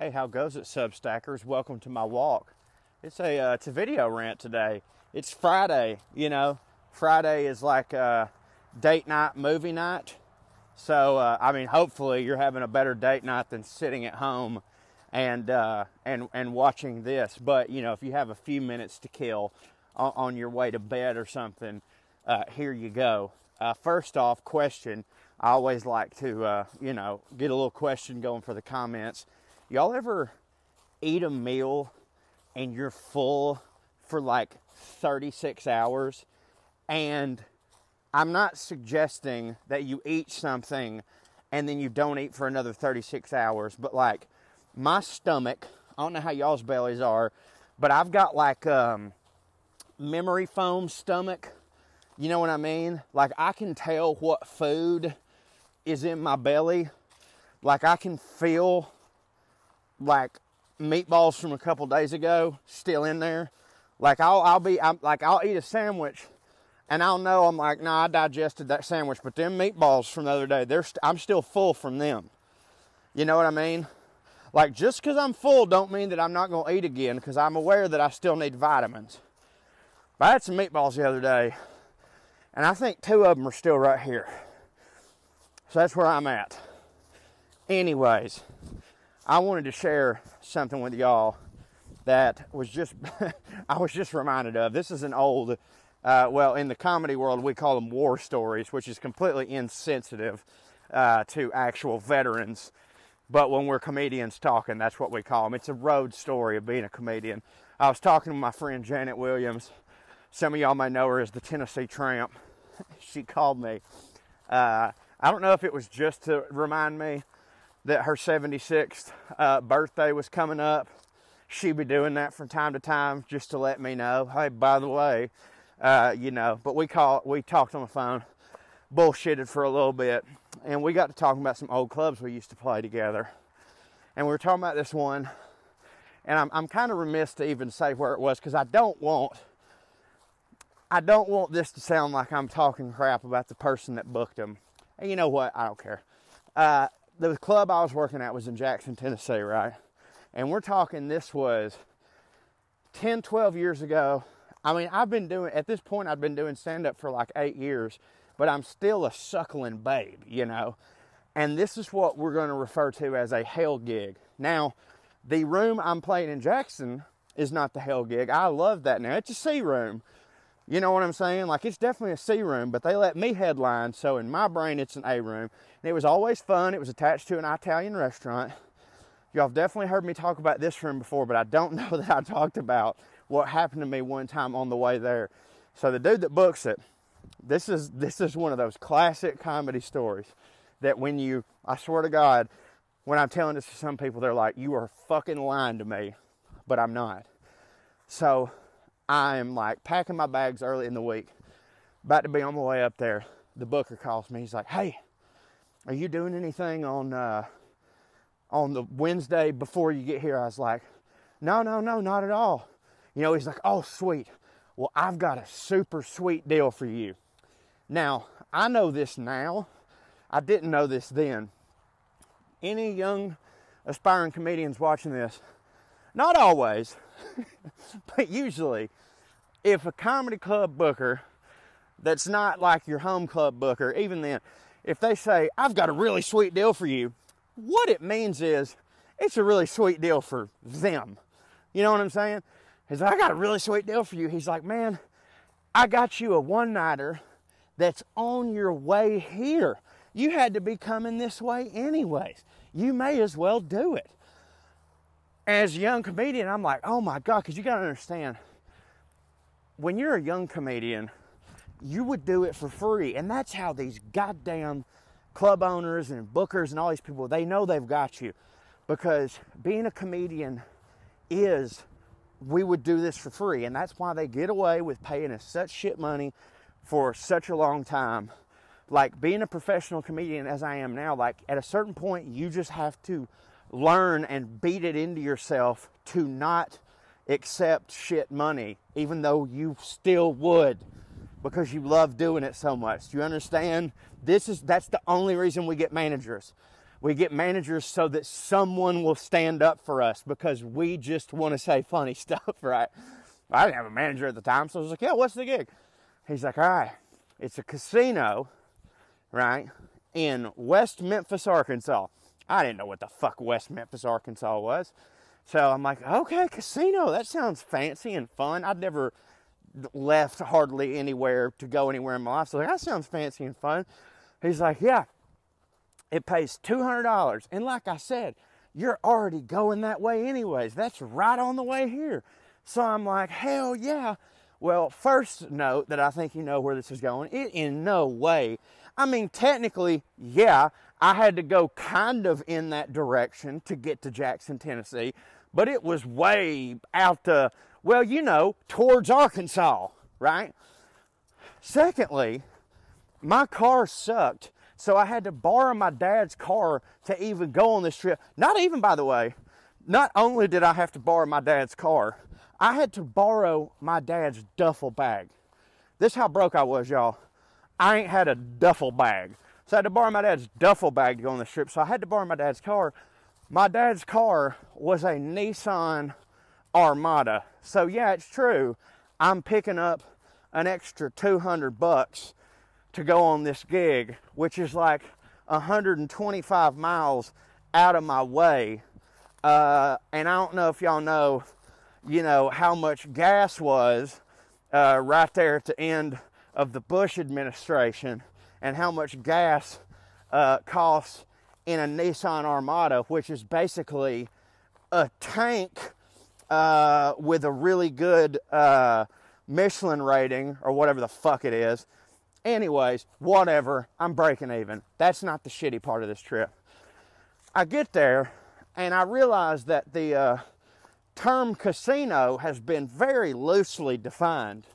Hey, how goes it, Substackers? Welcome to my walk. It's a video rant today. It's Friday, you know. Friday is like date night, movie night. So, I mean, hopefully you're having a better date night than sitting at home and watching this. But, you know, if you have a few minutes to kill on your way to bed or something, here you go. First off, question. I always like to, you know, get a little question going for the comments. Y'all ever eat a meal and you're full for like 36 hours? And I'm not suggesting that you eat something and then you don't eat for another 36 hours. But like my stomach, I don't know how y'all's bellies are, but I've got like memory foam stomach. You know what I mean? Like I can tell what food is in my belly. Like I can feel like meatballs from a couple days ago still in there. Like I'll eat a sandwich and I'll know I'm like, nah, I digested that sandwich, but them meatballs from the other day, I'm still full from them. You know what I mean? Like just because I'm full don't mean that I'm not gonna eat again, because I'm aware that I still need vitamins. But I had some meatballs the other day and I think two of them are still right here, so that's where I'm at. Anyways, I wanted to share something with y'all that was just, I was just reminded of. This is an old, well, in the comedy world, we call them war stories, which is completely insensitive to actual veterans. But when we're comedians talking, that's what we call them. It's a road story of being a comedian. I was talking to my friend Janet Williams. Some of y'all may know her as the Tennessee Tramp. She called me. I don't know if it was just to remind me that her 76th birthday was coming up. She'd be doing that from time to time just to let me know, hey, by the way, you know. But we talked on the phone, bullshitted for a little bit, and we got to talking about some old clubs we used to play together. And we were talking about this one, and I'm kind of remiss to even say where it was, because I don't want this to sound like I'm talking crap about the person that booked them. And you know what? I don't care. The club I was working at was in Jackson, Tennessee, right? And we're talking, this was 10, 12 years ago. I mean, I've been doing stand-up for like 8 years, but I'm still a suckling babe, you know? And this is what we're going to refer to as a hell gig. Now, the room I'm playing in Jackson is not the hell gig. I love that now. It's a C room. You know what I'm saying? Like, it's definitely a C room, but they let me headline, so in my brain, it's an A room. And it was always fun. It was attached to an Italian restaurant. Y'all have definitely heard me talk about this room before, but I don't know that I talked about what happened to me one time on the way there. So the dude that books it, this is one of those classic comedy stories that when you, I swear to God, when I'm telling this to some people, they're like, you are fucking lying to me, but I'm not. So I am like packing my bags early in the week, about to be on my way up there. The booker calls me. He's like, hey, are you doing anything on the Wednesday before you get here? I was like, no, not at all. You know, he's like, oh, sweet. Well, I've got a super sweet deal for you. Now, I know this now. I didn't know this then. Any young aspiring comedians watching this, not always, but usually, if a comedy club booker that's not like your home club booker, even then, if they say, I've got a really sweet deal for you, what it means is it's a really sweet deal for them. You know what I'm saying? He's like, I got a really sweet deal for you. He's like, man, I got you a one-nighter that's on your way here. You had to be coming this way anyways. You may as well do it. As a young comedian, I'm like, oh my God, because you got to understand, when you're a young comedian, you would do it for free. And that's how these goddamn club owners and bookers and all these people, they know they've got you. Because being a comedian is, we would do this for free. And that's why they get away with paying us such shit money for such a long time. Like being a professional comedian as I am now, like at a certain point, you just have to learn and beat it into yourself to not accept shit money, even though you still would, because you love doing it so much. Do you understand? That's the only reason we get managers. We get managers so that someone will stand up for us because we just want to say funny stuff, right? I didn't have a manager at the time, so I was like, yeah, what's the gig? He's like, all right, it's a casino, right, in West Memphis, Arkansas. I didn't know what the fuck West Memphis, Arkansas was. So I'm like, okay, casino, that sounds fancy and fun. I'd never left hardly anywhere to go anywhere in my life. So like, that sounds fancy and fun. He's like, yeah, it pays $200. And like I said, you're already going that way anyways. That's right on the way here. So I'm like, hell yeah. Well, first note that I think you know where this is going. It in no way. I mean, technically, yeah, I had to go kind of in that direction to get to Jackson, Tennessee, but it was way out the, well, you know, towards Arkansas, right? Secondly, my car sucked, so I had to borrow my dad's car to even go on this trip. Not even, by the way, not only did I have to borrow my dad's car, I had to borrow my dad's duffel bag. This is how broke I was, y'all. I ain't had a duffel bag. So I had to borrow my dad's duffel bag to go on this trip. So I had to borrow my dad's car. My dad's car was a Nissan Armada. So yeah, it's true. I'm picking up an extra $200 to go on this gig, which is like 125 miles out of my way. And I don't know if y'all know, you know, how much gas was right there at the end of the Bush administration and how much gas costs in a Nissan Armada, which is basically a tank with a really good Michelin rating or whatever the fuck it is. Anyways, whatever, I'm breaking even. That's not the shitty part of this trip. I get there and I realize that the term casino has been very loosely defined.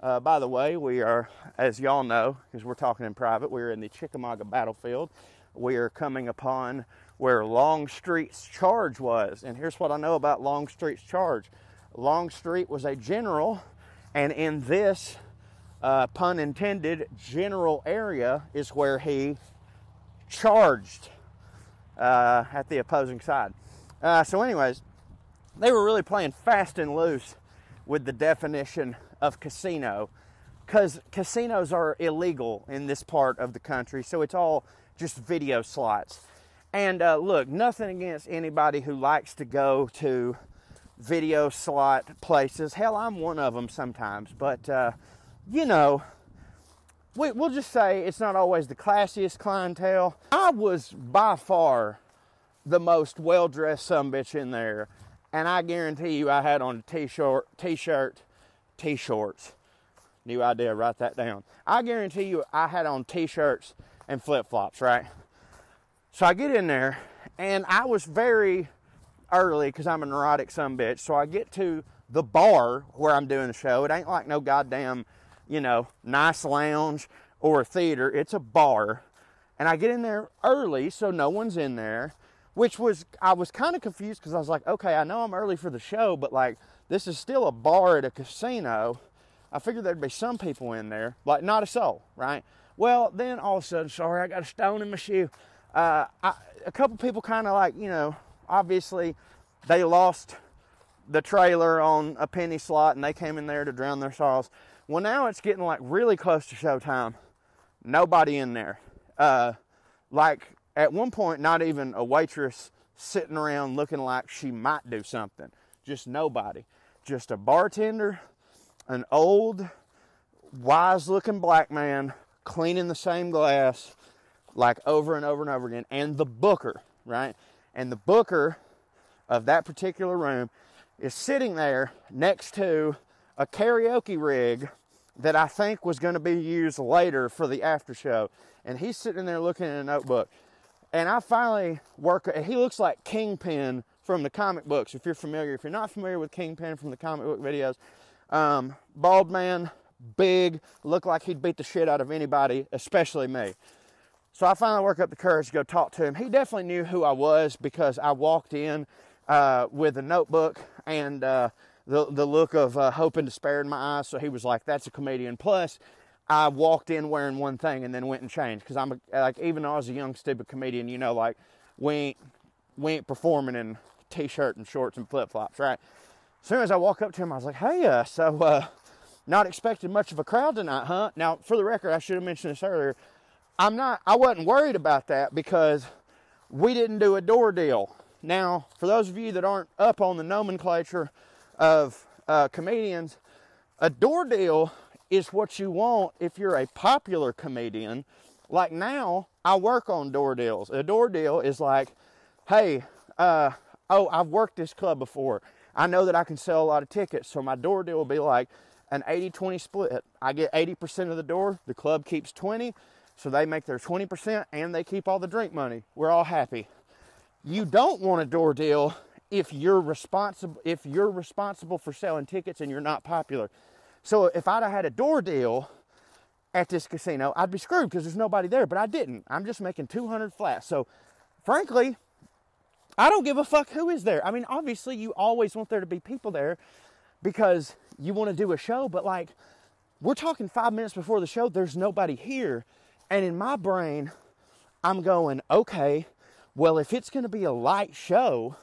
By the way, we are, as y'all know, because we're talking in private, we're in the Chickamauga battlefield. We are coming upon where Longstreet's charge was. And here's what I know about Longstreet's charge. Longstreet was a general, and in this, pun intended, general area is where he charged at the opposing side. So anyways, they were really playing fast and loose with the definition of casino, because casinos are illegal in this part of the country, so it's all just video slots. And look, nothing against anybody who likes to go to video slot places. Hell, I'm one of them sometimes, but you know, we'll just say it's not always the classiest clientele. I was by far the most well-dressed sumbitch in there, and I guarantee you I had on a t-shirts. New idea, write that down. I guarantee you I had on t-shirts and flip-flops, right? So I get in there, and I was very early because I'm a neurotic sumbitch. So I get to the bar where I'm doing the show. It ain't like no goddamn, you know, nice lounge or a theater. It's a bar. And I get in there early, so no one's in there, which was, I was kind of confused because I was like, okay, I know I'm early for the show, but like, this is still a bar at a casino. I figured there'd be some people in there, like not a soul, right? Well, then all of a sudden, sorry, I got a stone in my shoe. A couple people kind of like, you know, obviously they lost the trailer on a penny slot and they came in there to drown their sorrows. Well, now it's getting like really close to showtime. Nobody in there. Like at one point, not even a waitress sitting around looking like she might do something. Just nobody. Just a bartender, an old, wise-looking black man cleaning the same glass like over and over and over again. And the booker, right? And the booker of that particular room is sitting there next to a karaoke rig that I think was going to be used later for the after show. And he's sitting there looking at a notebook. And I finally he looks like Kingpin from the comic books, if you're familiar. If you're not familiar with Kingpin from the comic book videos, bald man, big, looked like he'd beat the shit out of anybody, especially me. So I finally work up the courage to go talk to him. He definitely knew who I was because I walked in with a notebook and the look of hope and despair in my eyes. So he was like, that's a comedian. Plus, I walked in wearing one thing and then went and changed, because I'm like, even though I was a young stupid comedian, you know, like we ain't performing in t-shirt and shorts and flip-flops, right? As soon as I walk up to him, I was like, hey, not expecting much of a crowd tonight, huh? Now, for the record, I should have mentioned this earlier. I wasn't worried about that because we didn't do a door deal. Now, for those of you that aren't up on the nomenclature of comedians, a door deal is what you want if you're a popular comedian. Like now, I work on door deals. A door deal is like, hey, I've worked this club before. I know that I can sell a lot of tickets, so my door deal will be like an 80-20 split. I get 80% of the door, the club keeps 20, so they make their 20% and they keep all the drink money. We're all happy. You don't want a door deal if you're responsible for selling tickets and you're not popular. So if I'd have had a door deal at this casino, I'd be screwed because there's nobody there, but I didn't. I'm just making 200 flat. So frankly, I don't give a fuck who is there. I mean, obviously you always want there to be people there because you want to do a show, but like, we're talking 5 minutes before the show, there's nobody here. And in my brain, I'm going, okay, well, if it's going to be a light show,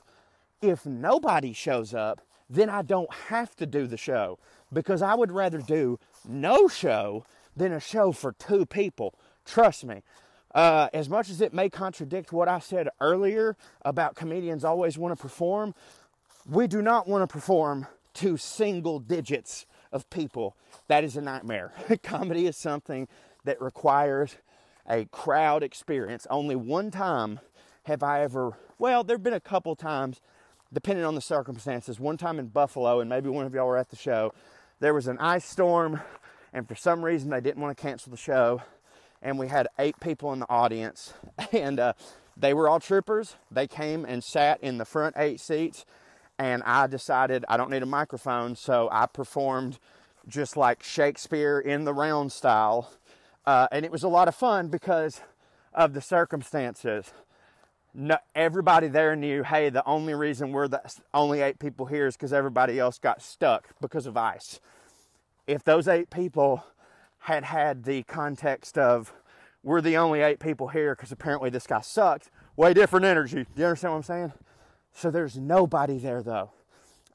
if nobody shows up, then I don't have to do the show, because I would rather do no show than a show for two people. Trust me. As much as it may contradict what I said earlier about comedians always want to perform, we do not want to perform to single digits of people. That is a nightmare. Comedy is something that requires a crowd experience. Only one time have I ever, well, there have been a couple times, depending on the circumstances. One time in Buffalo, and maybe one of y'all were at the show, there was an ice storm, and for some reason they didn't want to cancel the show, and we had 8 people in the audience, and they were all troopers. They came and sat in the front 8 seats, and I decided I don't need a microphone, so I performed just like Shakespeare in the round style. And it was a lot of fun because of the circumstances. No, everybody there knew, hey, the only reason we're the only 8 people here is because everybody else got stuck because of ice. If those 8 people had the context of, we're the only 8 people here because apparently this guy sucked, way different energy. Do you understand what I'm saying? So there's nobody there, though.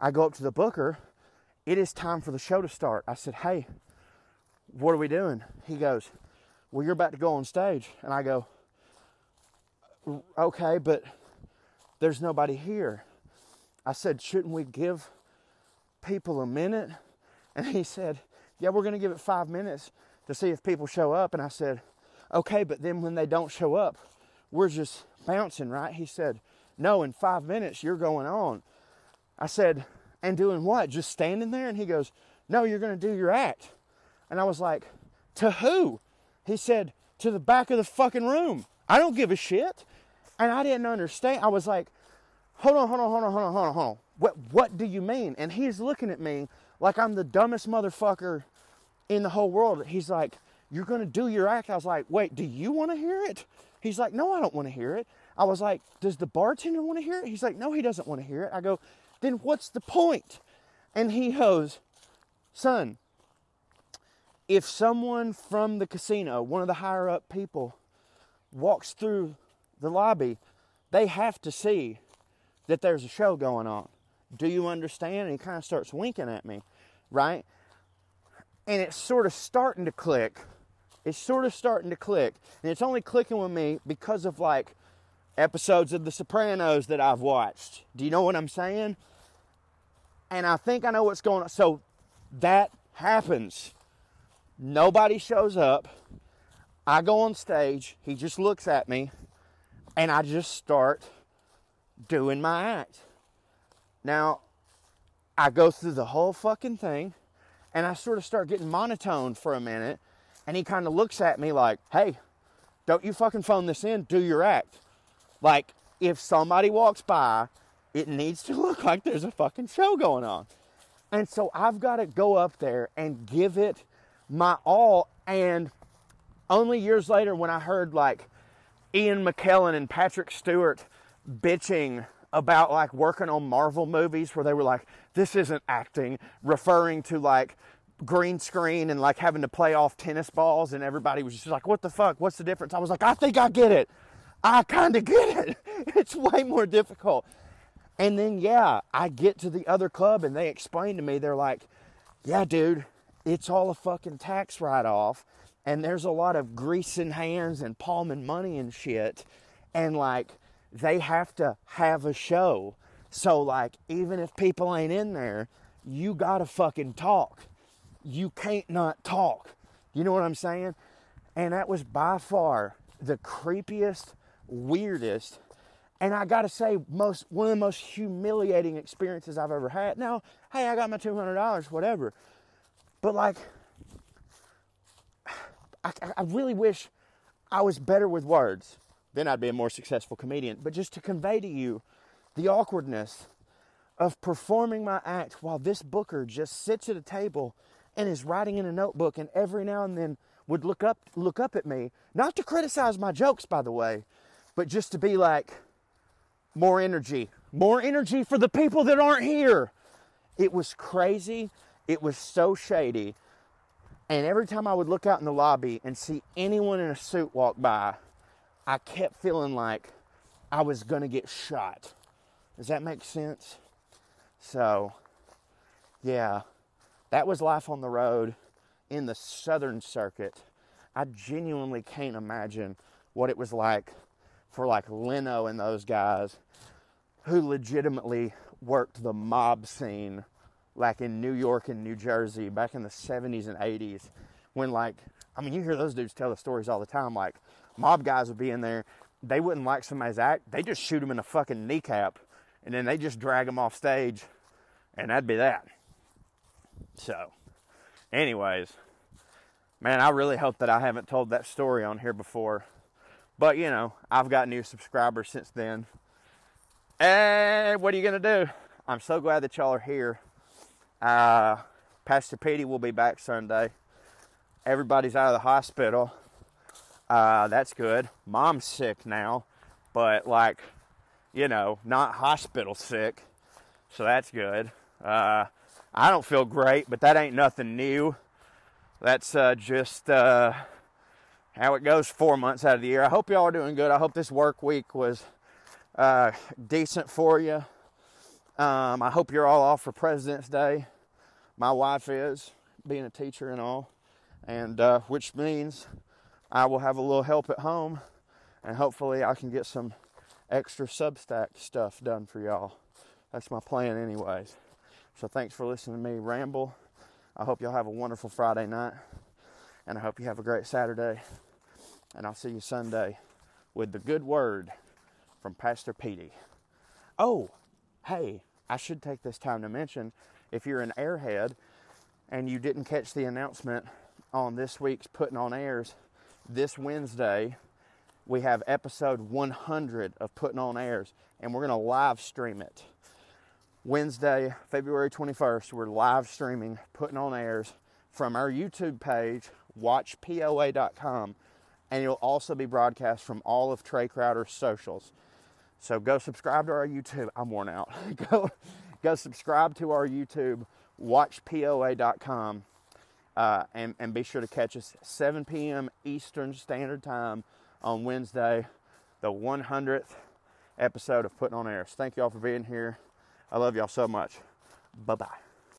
I go up to the booker. It is time for the show to start. I said, hey, what are we doing? He goes, well, you're about to go on stage. And I go, okay, but there's nobody here. I said, shouldn't we give people a minute? And he said, yeah, we're going to give it 5 minutes to see if people show up. And I said, okay, but then when they don't show up, we're just bouncing, right? He said, no, in 5 minutes, you're going on. I said, and doing what? Just standing there? And he goes, no, you're going to do your act. And I was like, to who? He said, to the back of the fucking room. I don't give a shit. And I didn't understand. I was like, hold on. What do you mean? And he's looking at me like I'm the dumbest motherfucker in the whole world. He's like, you're going to do your act. I was like, wait, do you want to hear it? He's like, no, I don't want to hear it. I was like, does the bartender want to hear it? He's like, no, he doesn't want to hear it. I go, then what's the point? And he goes, son, if someone from the casino, one of the higher up people, walks through the lobby, they have to see that there's a show going on. Do you understand? And he kind of starts winking at me, right? And it's sort of starting to click. And it's only clicking with me because of like episodes of The Sopranos that I've watched. Do you know what I'm saying? And I think I know what's going on. So that happens. Nobody shows up. I go on stage. He just looks at me. And I just start doing my act. Now, I go through the whole fucking thing. And I sort of start getting monotone for a minute. And he kind of looks at me like, hey, don't you fucking phone this in. Do your act. Like, if somebody walks by, it needs to look like there's a fucking show going on. And so I've got to go up there and give it my all. And only years later, when I heard like Ian McKellen and Patrick Stewart bitching about like working on Marvel movies where they were like, this isn't acting, referring to like green screen and like having to play off tennis balls, and everybody was just like, what the fuck, what's the difference? I was like, I think I get it. I kind of get it. It's way more difficult. And then, yeah, I get to the other club and they explain to me, they're like, yeah, dude, it's all a fucking tax write-off. And there's a lot of greasing hands and palming money and shit. And, like, they have to have a show. So, like, even if people ain't in there, you gotta fucking talk. You can't not talk. You know what I'm saying? And that was by far the creepiest, weirdest, and I gotta say, one of the most humiliating experiences I've ever had. Now, hey, I got my $200, whatever. But, like, I really wish I was better with words. Then I'd be a more successful comedian. But just to convey to you the awkwardness of performing my act while this booker just sits at a table and is writing in a notebook, and every now and then would look up at me, not to criticize my jokes, by the way, but just to be like, more energy for the people that aren't here. It was crazy. It was so shady. And every time I would look out in the lobby and see anyone in a suit walk by, I kept feeling like I was going to get shot. Does that make sense? So, yeah, that was life on the road in the Southern Circuit. I genuinely can't imagine what it was like for, like, Leno and those guys who legitimately worked the mob scene, like in New York and New Jersey back in the 70s and 80s, when, like, I mean, you hear those dudes tell the stories all the time, like, mob guys would be in there, they wouldn't like somebody's act, they just shoot them in the fucking kneecap, and then they just drag them off stage, and that'd be that. So, anyways, man, I really hope that I haven't told that story on here before, but, you know, I've got new subscribers since then, and what are you gonna do? I'm so glad that y'all are here. Pastor Petey will be back Sunday. Everybody's out of the hospital. That's good. Mom's sick now, but, like, you know, not hospital sick. So that's good. I don't feel great, but that ain't nothing new. That's just how it goes 4 months out of the year. I hope y'all are doing good. I hope this work week was decent for you. I hope you're all off for President's Day. My wife is, being a teacher and all, and which means I will have a little help at home, and hopefully I can get some extra Substack stuff done for y'all. That's my plan anyways. So thanks for listening to me ramble. I hope y'all have a wonderful Friday night, and I hope you have a great Saturday, and I'll see you Sunday with the good word from Pastor Petey. Oh, hey, I should take this time to mention, if you're an airhead and you didn't catch the announcement on this week's Putting On Airs, this Wednesday, we have episode 100 of Putting On Airs, and we're going to live stream it. Wednesday, February 21st, we're live streaming Putting On Airs from our YouTube page, watchpoa.com, and it'll also be broadcast from all of Trey Crowder's socials. So go subscribe to our YouTube. I'm worn out. Go subscribe to our YouTube, watchpoa.com, and be sure to catch us 7 p.m. Eastern Standard Time on Wednesday, the 100th episode of Putting On Airs. Thank y'all for being here. I love y'all so much. Bye-bye.